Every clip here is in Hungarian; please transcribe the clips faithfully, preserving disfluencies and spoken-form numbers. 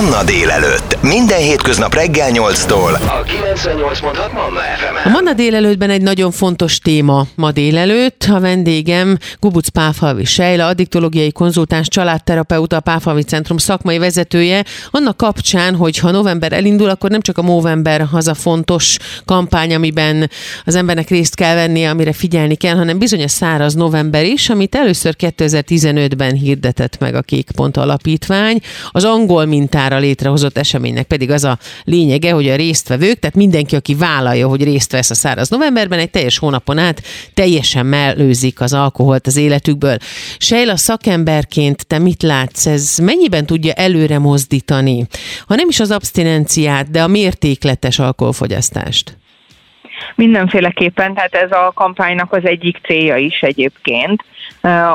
Manna délelőtt. Minden hétköznap reggel nyolctól. A kilencvennyolc pont hat Manna ef em. A Manna délelőttben egy nagyon fontos téma ma délelőtt. A vendégem Gubucz-Pálfalvi Sejla, addiktológiai konzultáns, családterapeuta, a Pálfalvi Centrum szakmai vezetője. Annak kapcsán, hogy ha november elindul, akkor nem csak a Movember az a fontos kampány, amiben az embernek részt kell vennie, amire figyelni kell, hanem bizony a száraz november is, amit először kétezer-tizenötben hirdetett meg a Kékpont Alapítvány. Az angol mintára létrehozott eseménynek pedig az a lényege, hogy a résztvevők, tehát mindenki, aki vállalja, hogy részt vesz a száraz novemberben, egy teljes hónapon át teljesen mellőzik az alkoholt az életükből. Sejla, szakemberként te mit látsz? Ez mennyiben tudja előre mozdítani, ha nem is az abstinenciát, de a mértékletes alkoholfogyasztást? Mindenféleképpen, tehát ez a kampánynak az egyik célja is egyébként.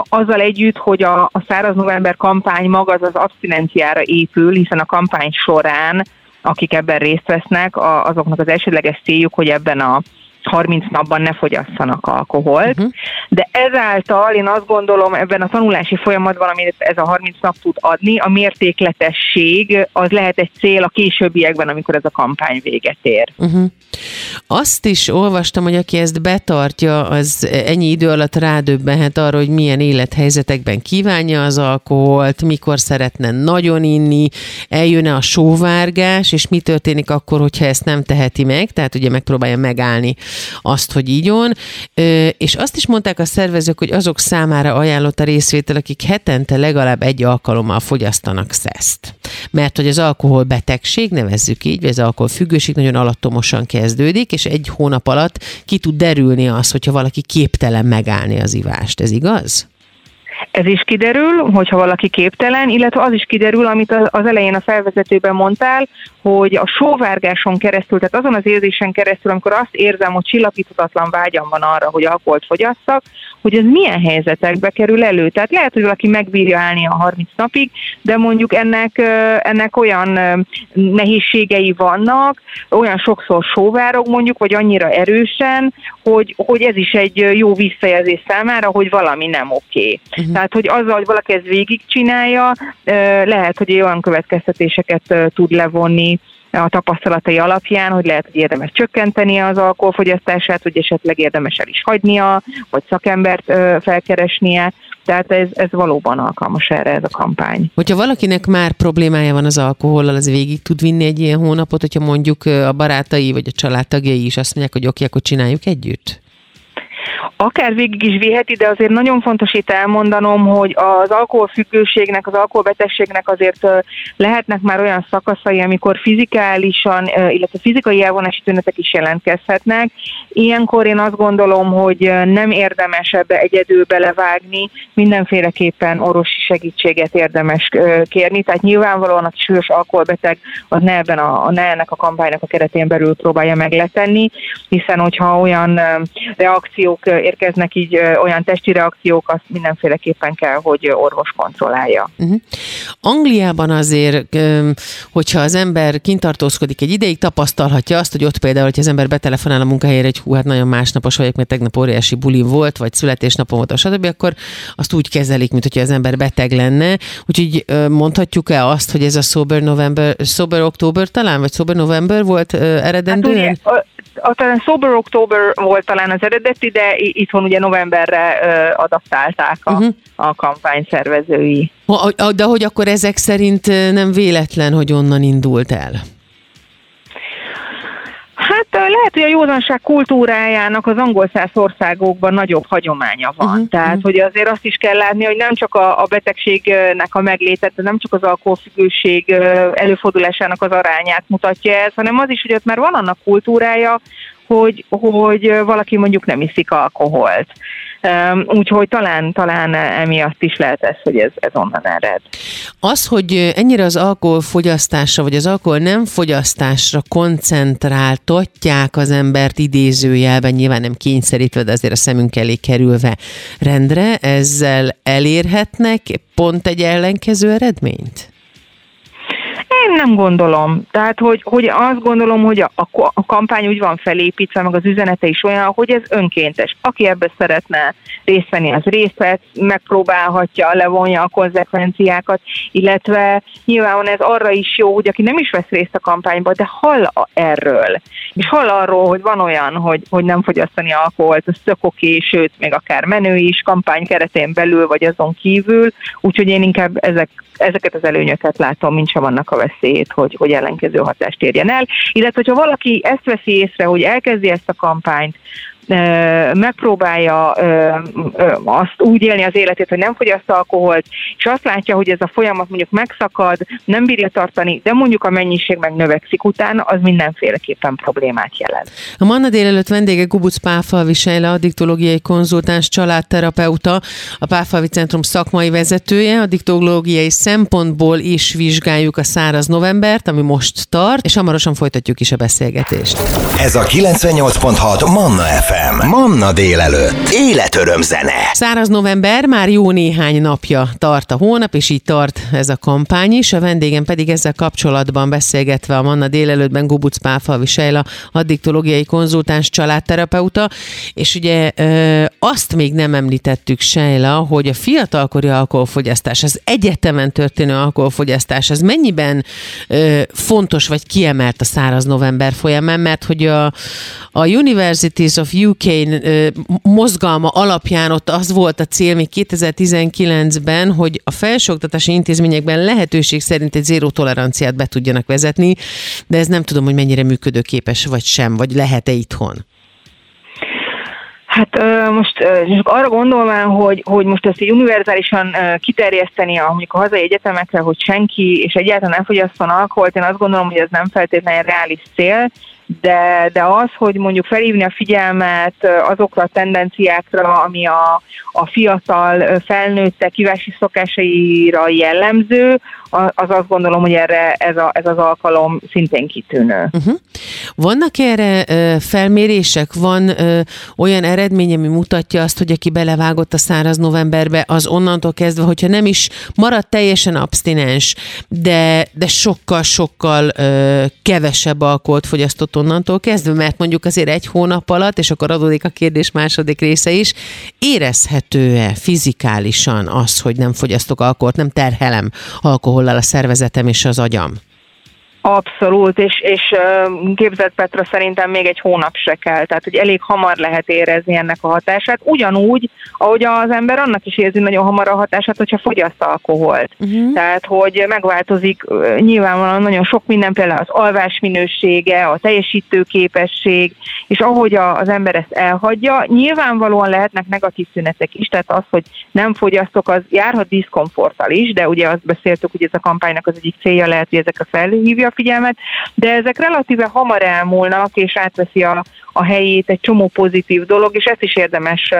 Azzal együtt, hogy a, a száraz november kampány maga az, az abszinenciára épül, hiszen a kampány során, akik ebben részt vesznek, a, azoknak az elsődleges céljuk, hogy ebben a harminc napban ne fogyasszanak alkoholt. Uh-huh. De ezáltal én azt gondolom, ebben a tanulási folyamatban, amit ez a harminc nap tud adni, a mértékletesség az lehet egy cél a későbbiekben, amikor ez a kampány véget ér. Uh-huh. Azt is olvastam, hogy aki ezt betartja, az ennyi idő alatt rádöbbenhet arra, hogy milyen élethelyzetekben kívánja az alkoholt, mikor szeretne nagyon inni, eljön-e a sóvárgás, és mi történik akkor, hogyha ezt nem teheti meg, tehát ugye megpróbálja megállni azt, hogy igyon. És azt is mondták a szervezők, hogy azok számára ajánlott a részvétel, akik hetente legalább egy alkalommal fogyasztanak szeszt. Mert hogy az alkoholbetegség, nevezzük így, vagy az alkoholfüggőség nagyon alattomosan kezdődik, és egy hónap alatt ki tud derülni az, hogyha valaki képtelen megállni az ivást. Ez igaz? Ez is kiderül, hogyha valaki képtelen, illetve az is kiderül, amit az elején a felvezetőben mondtál, hogy a sóvárgáson keresztül, tehát azon az érzésen keresztül, amikor azt érzem, hogy csillapíthatatlan vágyam van arra, hogy alkoholt fogyasszak, hogy ez milyen helyzetekbe kerül elő. Tehát lehet, hogy valaki megbírja állni a harminc napig, de mondjuk ennek, ennek olyan nehézségei vannak, olyan sokszor sóvárog mondjuk, vagy annyira erősen, hogy, hogy ez is egy jó visszajelzés számára, hogy valami nem oké. Uh-huh. Tehát, hogy azzal, hogy valaki ezt végigcsinálja, lehet, hogy olyan következtetéseket tud levonni a tapasztalatai alapján, hogy lehet, hogy érdemes csökkentenie az alkoholfogyasztását, hogy esetleg érdemes el is hagynia, vagy szakembert felkeresnie. Tehát ez, ez valóban alkalmas erre, ez a kampány. Hogyha valakinek már problémája van az alkohollal, az végig tud vinni egy ilyen hónapot, hogyha mondjuk a barátai vagy a családtagjai is azt mondják, hogy oké, akkor csináljuk együtt? Akár végig is viheti, de azért nagyon fontos itt elmondanom, hogy az alkoholfüggőségnek, az alkoholbetegségnek azért lehetnek már olyan szakaszai, amikor fizikálisan, illetve fizikai elvonási tünetek is jelentkezhetnek. Ilyenkor én azt gondolom, hogy nem érdemes ebbe egyedül belevágni, mindenféleképpen orvosi segítséget érdemes kérni, tehát nyilvánvalóan a súlyos alkoholbeteg az ne, ebben a, ne ennek a kampánynak a keretén belül próbálja meg letenni, hiszen hogyha olyan reakciók érkeznek, így olyan testi reakciók, azt mindenféleképpen kell, hogy orvos kontrollálja. Uh-huh. Angliában azért, hogyha az ember kint tartózkodik egy ideig, tapasztalhatja azt, hogy ott például, hogyha az ember betelefonál a munkahelyére, hogy hú, hát nagyon másnapos vagyok, mert tegnap óriási buli volt, vagy születésnapom volt, stb., akkor azt úgy kezelik, mint hogyha az ember beteg lenne. Úgyhogy mondhatjuk-e azt, hogy ez a Sober November, Sober October talán, vagy Sober November volt eredendően? Hát, A, talán Sober October volt talán az eredeti, de itthon ugye novemberre ö, adaptálták a, uh-huh. a kampány szervezői. De hogy akkor ezek szerint nem véletlen, hogy onnan indult el? Hát lehet, hogy a józanság kultúrájának az angolszász országokban nagyobb hagyománya van. Uh-huh. Tehát, hogy azért azt is kell látni, hogy nem csak a, a betegségnek a meglétet, nem csak az alkoholfüggőség előfordulásának az arányát mutatja ez, hanem az is, hogy ott már van annak kultúrája, hogy, hogy valaki mondjuk nem iszik alkoholt. Úgyhogy talán, talán emiatt is lehet ez, hogy ez, ez onnan ered. Az, hogy ennyire az alkoholfogyasztásra, vagy az alkohol nem fogyasztásra koncentráltatják az embert idézőjelben, nyilván nem kényszerítve, de azért a szemünk elé kerülve rendre, ezzel elérhetnek pont egy ellenkező eredményt? Én nem gondolom. Tehát, hogy, hogy azt gondolom, hogy a, a kampány úgy van felépítve, meg az üzenete is olyan, hogy ez önkéntes. Aki ebbe szeretne részt venni, az részt vesz, megpróbálhatja, levonja a konzekvenciákat, illetve nyilván ez arra is jó, hogy aki nem is vesz részt a kampányba, de hall erről. És hall arról, hogy van olyan, hogy, hogy nem fogyasztani alkoholt, az tök oké, sőt, még akár menő is, kampány keretén belül, vagy azon kívül, úgyhogy én inkább ezek, ezeket az előnyöket látom, mint sem annak a veszélyét, hogy, hogy ellenkező hatást érjen el. Illetve, hogyha valaki ezt veszi észre, hogy elkezdi ezt a kampányt, megpróbálja azt úgy élni az életét, hogy nem fogyaszt alkoholt, és azt látja, hogy ez a folyamat mondjuk megszakad, nem bírja tartani, de mondjuk a mennyiség meg növekszik utána, az mindenféleképpen problémát jelent. A Manna délelőtt vendége Gubucz-Pálfalvi Sejla, addiktológiai konzultáns, családterapeuta, a Pálfalvi Centrum szakmai vezetője. Addiktológiai szempontból is vizsgáljuk a száraz novembert, ami most tart, és hamarosan folytatjuk is a beszélgetést. Ez a kilencvennyolc pont hat Manna ef em. Manna délelőtt. Életöröm zene. Száraz november, már jó néhány napja tart a hónap, és így tart ez a kampány is. A vendégem pedig ezzel kapcsolatban beszélgetve a Manna délelőttben Gubucz-Pálfalvi Sejla, addiktológiai konzultáns, családterapeuta, és ugye ö, azt még nem említettük, Sejla, hogy a fiatalkori alkoholfogyasztás, az egyetemen történő alkoholfogyasztás, az mennyiben ö, fontos vagy kiemelt a száraz november folyamán, mert hogy a, a Universities of U K ö, mozgalma alapján ott az volt a cél még kétezer-tizenkilencben, hogy a felsőoktatási intézményekben lehetőség szerint egy zéró toleranciát be tudjanak vezetni, de ez nem tudom, hogy mennyire működőképes vagy sem, vagy lehet-e itthon? Hát most arra gondolván, hogy, hogy most ezt univerzálisan kiterjeszteni a, mondjuk a hazai egyetemekre, hogy senki és egyáltalán nem fogyasszon alkoholt, én azt gondolom, hogy ez nem feltétlenül reális cél, de, de az, hogy mondjuk felhívni a figyelmet azokra a tendenciákra, ami a, a fiatal felnőttek ivási szokásaira jellemző, az azt gondolom, hogy erre ez, a, ez az alkalom szintén kitűnő. Uh-huh. Vannak erre ö, felmérések? Van ö, olyan eredmény, ami mutatja azt, hogy aki belevágott a száraz novemberbe, az onnantól kezdve, hogyha nem is marad teljesen abstinens, de de sokkal-sokkal ö, kevesebb alkoholt fogyasztott onnantól kezdve, mert mondjuk azért egy hónap alatt, és akkor adódik a kérdés második része is, érezhető-e fizikálisan az, hogy nem fogyasztok alkoholt, nem terhelem alkoholt a szervezetem és az agyam? Abszolút, és, és képzett Petra, szerintem még egy hónap se kell, tehát hogy elég hamar lehet érezni ennek a hatását, ugyanúgy, ahogy az ember annak is érzi nagyon hamar a hatását, hogyha fogyaszt alkoholt. Uh-huh. Tehát, hogy megváltozik nyilvánvalóan nagyon sok minden, például az alvás minősége, a teljesítőképesség, és ahogy a, az ember ezt elhagyja, nyilvánvalóan lehetnek negatív szünetek is, tehát az, hogy nem fogyasztok, az járhat diszkomforttal is, de ugye azt beszéltük, hogy ez a kampánynak az egyik célja lehet, hogy ezekre felhívja a figyelmet, de ezek relatíve hamar elmúlnak, és átveszi a, a helyét egy csomó pozitív dolog, és ezt is érdemes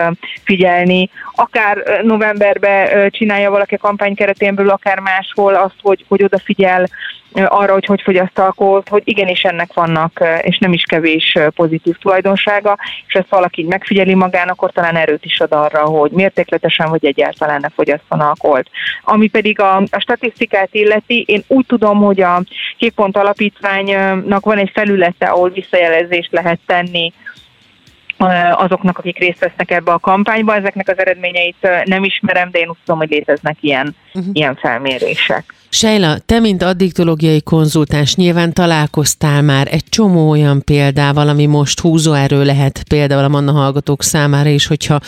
figyelni. Akár novemberben csinálja valaki a kampány keretén belül, akár máshol azt, hogy, hogy odafigyel arra, hogy hogy fogyaszt alkoholt, hogy igenis ennek vannak, és nem is kevés pozitív tulajdonsága, és ezt valaki megfigyeli magán, akkor talán erőt is ad arra, hogy mértékletesen vagy egyáltalán ne fogyasszon alkoholt. Ami pedig a, a statisztikát illeti, én úgy tudom, hogy a Kékpont Alapítványnak van egy felülete, ahol visszajelzést lehet tenni azoknak, akik részt vesznek ebbe a kampányba. Ezeknek az eredményeit nem ismerem, de én úgy tudom, hogy léteznek ilyen, uh-huh. ilyen felmérések. Sejla, te, mint addiktológiai konzultáns, nyilván találkoztál már egy csomó olyan példával, ami most húzóerő lehet például a Manna hallgatók számára is, hogyha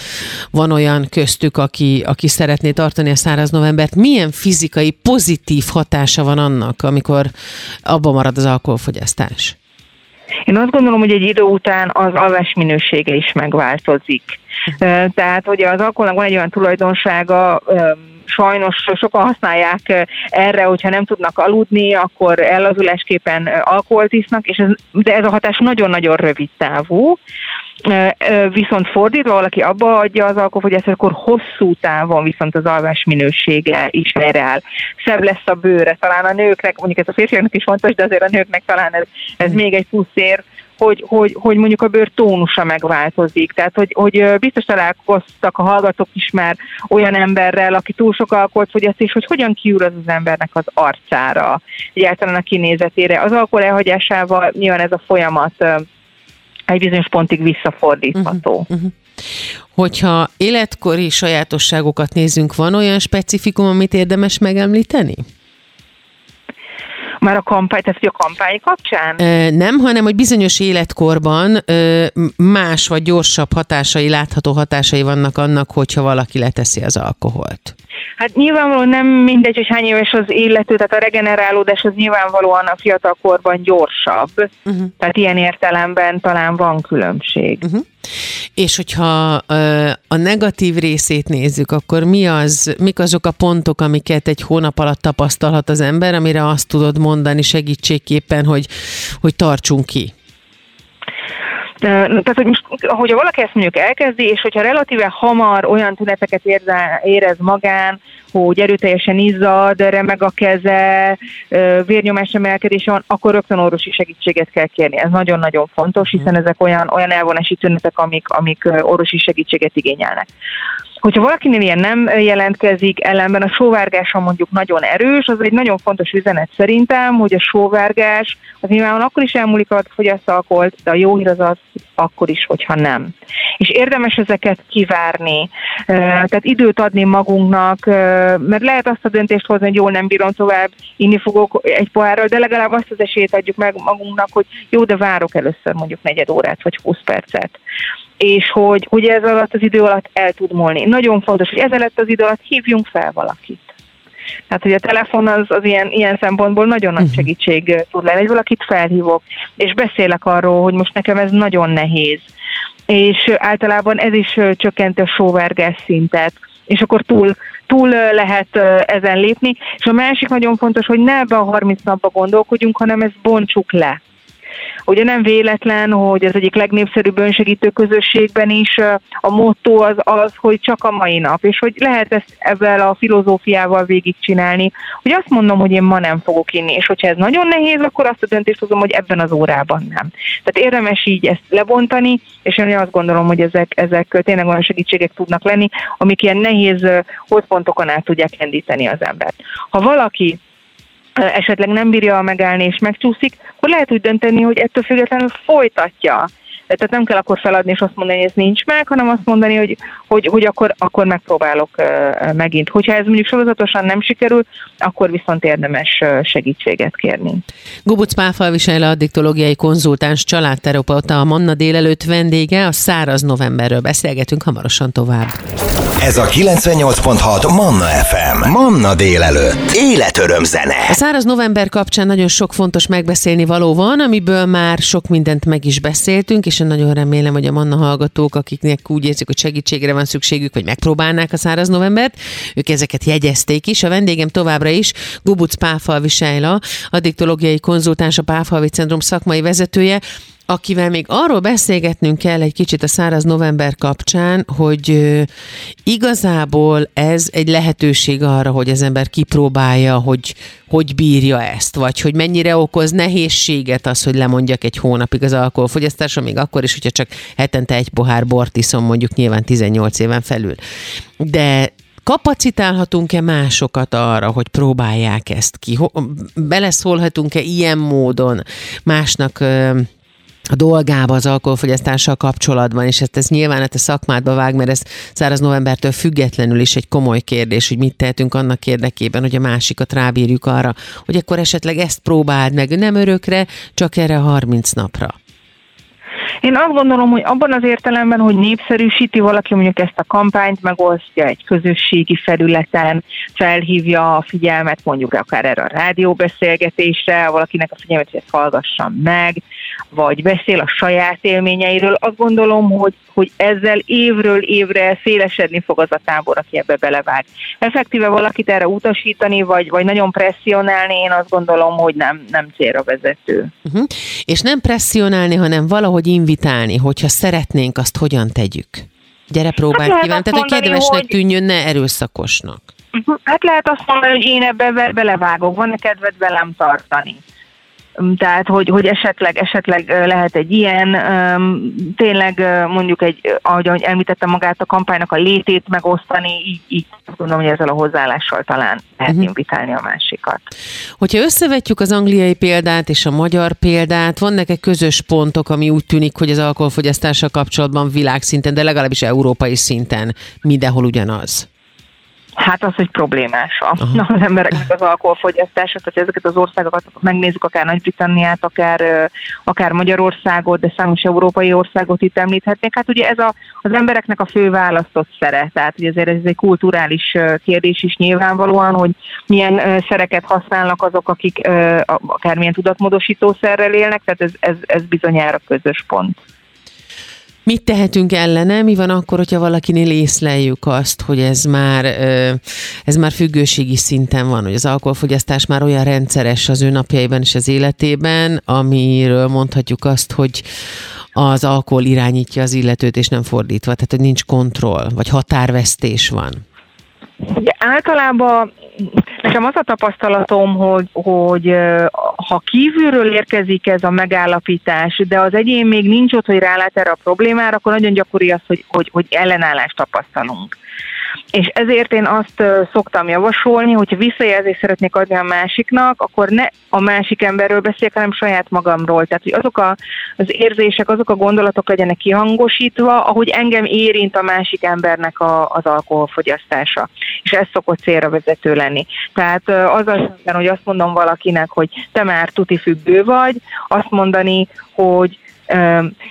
van olyan köztük, aki, aki szeretné tartani a száraz novembert. Milyen fizikai, pozitív hatása van annak, amikor abban marad az alkoholfogyasztás? Én azt gondolom, hogy egy idő után az alvás minősége is megváltozik. Tehát, hogy az alkoholnak van egy olyan tulajdonsága, sajnos sokan használják erre, hogyha nem tudnak aludni, akkor ellazulásképpen alkoholt isznak, és ez, de ez a hatás nagyon-nagyon rövid távú. Viszont fordítva, valaki abba adja az alkoholfogyasztást, akkor hosszú távon viszont az alvás minősége is leáll. Szebb lesz a bőre, talán a nőknek, mondjuk ez a férfiaknak is fontos, de azért a nőknek talán ez, ez még egy plusz ér, hogy, hogy, hogy mondjuk a bőr tónusa megváltozik. Tehát, hogy, hogy biztos találkoztak a hallgatók is már olyan emberrel, aki túl sok alkoholfogyaszt, és hogy hogyan kiül az az embernek az arcára, egyáltalán a kinézetére. Az alkohol elhagyásával nyilván ez a folyamat egy bizonyos pontig visszafordítható. Uh-huh, uh-huh. Hogyha életkori sajátosságokat nézzünk, van olyan specifikum, amit érdemes megemlíteni? Már a kampány, tehát a kampány kapcsán? Nem, hanem hogy bizonyos életkorban más vagy gyorsabb hatásai, látható hatásai vannak annak, hogyha valaki leteszi az alkoholt. Hát nyilvánvalóan nem mindegy, hogy hány éves az illető, tehát a regenerálódás az nyilvánvalóan a fiatal korban gyorsabb. Uh-huh. Tehát ilyen értelemben talán van különbség. Uh-huh. És hogyha a negatív részét nézzük, akkor mi az, mik azok a pontok, amiket egy hónap alatt tapasztalhat az ember, amire azt tudod mondani segítségképpen, hogy, hogy tartsunk ki? Tehát, hogy most, hogyha valaki ezt mondjuk elkezdi, és hogyha relatíve hamar olyan tüneteket érez magán, hogy erőteljesen izzad, remeg a keze, vérnyomás emelkedése van, akkor rögtön orvosi segítséget kell kérni. Ez nagyon-nagyon fontos, hiszen ezek olyan, olyan elvonási tünetek, amik, amik orvosi segítséget igényelnek. Hogyha valakinél ilyen nem jelentkezik, ellenben a sóvárgása mondjuk nagyon erős, az egy nagyon fontos üzenet szerintem, hogy a sóvárgás az nyilván akkor is elmúlik, ha fogyaszt alkoholt, de a jó hír az az, akkor is, hogyha nem. És érdemes ezeket kivárni, tehát időt adni magunknak, mert lehet azt a döntést hozni, hogy jól nem bírom tovább, inni fogok egy pohárral, de legalább azt az esélyt adjuk meg magunknak, hogy jó, de várok először mondjuk negyed órát vagy húsz percet. És hogy, hogy ez alatt az idő alatt el tud múlni. Nagyon fontos, hogy ez alatt az idő alatt hívjunk fel valakit. Tehát, hogy a telefon az, az ilyen, ilyen szempontból nagyon nagy segítség tud lenni, hogy valakit felhívok, és beszélek arról, hogy most nekem ez nagyon nehéz. És általában ez is csökkenti a sóvárgás szintet, és akkor túl, túl lehet ezen lépni. És a másik nagyon fontos, hogy ne ebbe a harminc napba gondolkodjunk, hanem ezt bontsuk le. Ugye nem véletlen, hogy az egyik legnépszerűbb önsegítő közösségben is a motto az az, hogy csak a mai nap, és hogy lehet ezt ezzel a filozófiával végigcsinálni, hogy azt mondom, hogy én ma nem fogok inni, és hogyha ez nagyon nehéz, akkor azt a döntést hozom, hogy ebben az órában nem. Tehát érdemes így ezt lebontani, és én azt gondolom, hogy ezek, ezek tényleg olyan segítségek tudnak lenni, amik ilyen nehéz hosszpontokon át tudják rendíteni az embert. Ha valaki esetleg nem bírja megállni és megcsúszik, akkor lehet úgy dönteni, hogy ettől függetlenül folytatja. Tehát nem kell akkor feladni és azt mondani, hogy ez nincs meg, hanem azt mondani, hogy, hogy, hogy akkor, akkor megpróbálok megint. Hogyha ez mondjuk sorozatosan nem sikerül, akkor viszont érdemes segítséget kérni. Gubucz-Pálfalvi Sejla addiktológiai konzultáns, családterapeuta a Manna délelőtt vendége, a száraz novemberről beszélgetünk hamarosan tovább. Ez a kilencvennyolc pont hat Manna ef em. Manna délelőtt. Életöröm zene. A száraz november kapcsán nagyon sok fontos megbeszélni való van, amiből már sok mindent meg is beszéltünk, és én nagyon remélem, hogy a Manna hallgatók, akiknek úgy érzik, hogy segítségre van szükségük, vagy megpróbálnák a száraz novembert, ők ezeket jegyezték is. A vendégem továbbra is Gubucz-Pálfalvi Sejla, addiktológiai konzultáns, a Pálfalvi Centrum szakmai vezetője, akivel még arról beszélgetnünk kell egy kicsit a száraz november kapcsán, hogy igazából ez egy lehetőség arra, hogy az ember kipróbálja, hogy hogy bírja ezt, vagy hogy mennyire okoz nehézséget az, hogy lemondjak egy hónapig az alkoholfogyasztásra, még akkor is, hogyha csak hetente egy pohár bort iszom, mondjuk nyilván tizennyolc éven felül. De kapacitálhatunk-e másokat arra, hogy próbálják ezt ki? Beleszólhatunk-e ilyen módon másnak a dolgába az alkoholfogyasztással kapcsolatban, és ezt, ez nyilván a te szakmádba vág, mert ez száraz novembertől függetlenül is egy komoly kérdés, hogy mit tehetünk annak érdekében, hogy a másikat rábírjuk arra, hogy akkor esetleg ezt próbáld meg, nem örökre, csak erre a harminc napra. Én azt gondolom, hogy abban az értelemben, hogy népszerűsíti valaki mondjuk ezt a kampányt, megosztja egy közösségi felületen, felhívja a figyelmet mondjuk akár erre a rádióbeszélgetésre, valakinek a figyelmet, hogy ezt hallgassam meg, vagy beszél a saját élményeiről. Azt gondolom, hogy, hogy ezzel évről évre szélesedni fog az a tábor, aki ebbe belevág. Effektíve valakit erre utasítani, vagy, vagy nagyon presszionálni, én azt gondolom, hogy nem, nem célra vezető. Uh-huh. És nem presszionálni, hanem valahogy invitálni, hogyha szeretnénk, azt hogyan tegyük? Gyere, próbáld hát kíván. Tehát, mondani, hogy kedvesnek hogy... tűnjön, ne erőszakosnak. Hát lehet azt mondani, hogy én ebbe belevágok, van-e kedved velem tartani? Tehát, hogy, hogy esetleg, esetleg lehet egy ilyen, tényleg mondjuk egy, ahogy említettem magát a kampánynak a létét megosztani, így, így tudom, hogy ezzel a hozzáállással talán lehet uh-huh. invitálni a másikat. Hogyha összevetjük az angliai példát és a magyar példát, vannak-e közös pontok, ami úgy tűnik, hogy az alkoholfogyasztással kapcsolatban világszinten, de legalábbis európai szinten mindenhol ugyanaz? Hát az, hogy problémás az embereknek az alkoholfogyasztása, tehát ezeket az országokat megnézzük, akár Nagy-Britanniát, akár, akár Magyarországot, de számos európai országot itt említhetnék. Hát ugye ez a, az embereknek a fő választott szere, tehát ugye azért ez egy kulturális kérdés is nyilvánvalóan, hogy milyen szereket használnak azok, akik akármilyen tudatmódosítószerrel élnek, tehát ez, ez, ez bizonyára közös pont. Mit tehetünk ellene? Mi van akkor, hogyha valakinél észleljük azt, hogy ez már, ez már függőségi szinten van, hogy az alkoholfogyasztás már olyan rendszeres az ő napjaiban és az életében, amiről mondhatjuk azt, hogy az alkohol irányítja az illetőt, és nem fordítva, tehát hogy nincs kontroll, vagy határvesztés van? Ugye általában nekem az a tapasztalatom, hogy, hogy ha kívülről érkezik ez a megállapítás, de az egyén még nincs ott, hogy rálát erre a problémára, akkor nagyon gyakori az, hogy, hogy, hogy ellenállást tapasztalunk. És ezért én azt szoktam javasolni, hogyha visszajelzést szeretnék adni a másiknak, akkor ne a másik emberről beszéljek, hanem saját magamról. Tehát, hogy azok a, az érzések, azok a gondolatok legyenek kihangosítva, ahogy engem érint a másik embernek a, az alkoholfogyasztása. És ez szokott célra vezető lenni. Tehát azzal szemben, hogy azt mondom valakinek, hogy te már tuti függő vagy, azt mondani, hogy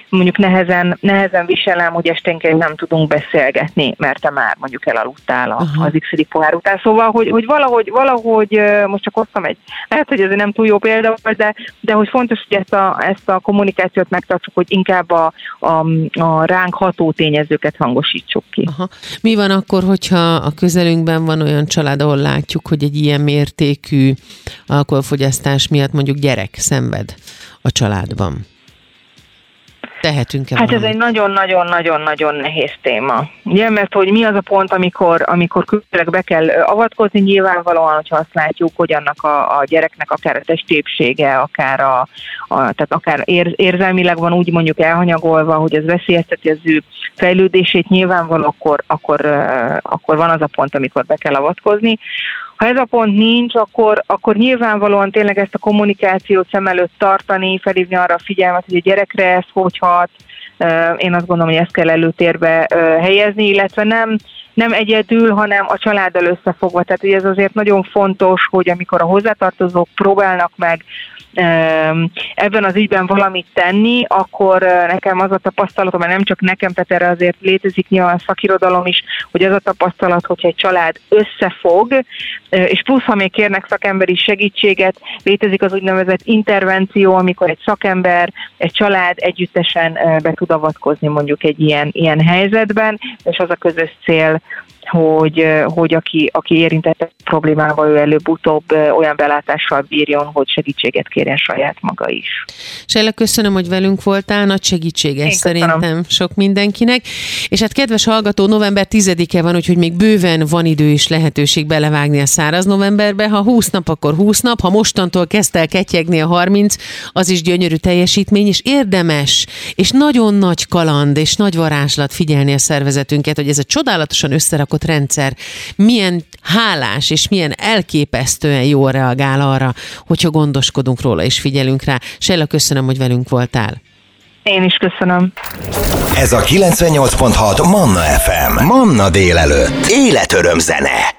mondjuk nehezen, nehezen viselem, hogy esténként nem tudunk beszélgetni, mert te már mondjuk elaludtál az x-dik pohár után. Szóval, hogy, hogy valahogy, valahogy most csak hoztam egy, lehet, hogy ez nem túl jó példa, de, de hogy fontos, hogy ezt a, ezt a kommunikációt megtartsuk, hogy inkább a, a, a ránk ható tényezőket hangosítsuk ki. Aha. Mi van akkor, hogyha a közelünkben van olyan család, ahol látjuk, hogy egy ilyen mértékű alkoholfogyasztás miatt mondjuk gyerek szenved a családban? Tehetünk-e? Hát ez egy nagyon-nagyon-nagyon-nagyon nehéz téma. Ugye, mert hogy mi az a pont, amikor, amikor különleg be kell avatkozni, nyilvánvalóan, hogyha azt látjuk, hogy annak a, a gyereknek akár a testépsége, akár, a, a, tehát akár ér, érzelmileg van úgy mondjuk elhanyagolva, hogy ez veszélyezteti az ő fejlődését, nyilvánvalóan akkor, akkor, akkor van az a pont, amikor be kell avatkozni. Ha ez a pont nincs, akkor, akkor nyilvánvalóan tényleg ezt a kommunikációt szem előtt tartani, felhívni arra a figyelmet, hogy a gyerekre ez hogy hat. Én azt gondolom, hogy ezt kell előtérbe helyezni, illetve nem, nem egyedül, hanem a családdal összefogva. Tehát ugye ez azért nagyon fontos, hogy amikor a hozzátartozók próbálnak meg ebben az ügyben valamit tenni, akkor nekem az a tapasztalatom, mert nem csak nekem, tehát erre azért létezik nyilván szakirodalom is, hogy az a tapasztalat, hogyha egy család összefog, és plusz, ha még kérnek szakemberi segítséget, létezik az úgynevezett intervenció, amikor egy szakember, egy család együttesen be tud avatkozni mondjuk egy ilyen, ilyen helyzetben, és az a közös cél, hogy, hogy aki, aki érintett a problémával, ő előbb-utóbb olyan belátással bírjon, hogy segítséget kérjen saját maga is. Sejla, köszönöm, hogy velünk voltál, nagy segítség ez szerintem sok mindenkinek. És hát kedves hallgató, november tizedike van, úgyhogy még bőven van idő és lehetőség belevágni a száraz novemberbe. Ha húsz nap, akkor húsz nap, ha mostantól kezd el ketyegni a harminc, az is gyönyörű teljesítmény, és érdemes, és nagyon nagy kaland, és nagy varázslat figyelni a szervezetünket, hogy ez a csodálatosan összerakott rendszer milyen hálás és milyen elképesztően jól reagál arra, hogyha gondoskodunk róla és figyelünk rá. Sejla, köszönöm, hogy velünk voltál. Én is köszönöm. Ez a kilencvennyolc pont hat Manna ef em. Manna délelőtt. Életöröm zene.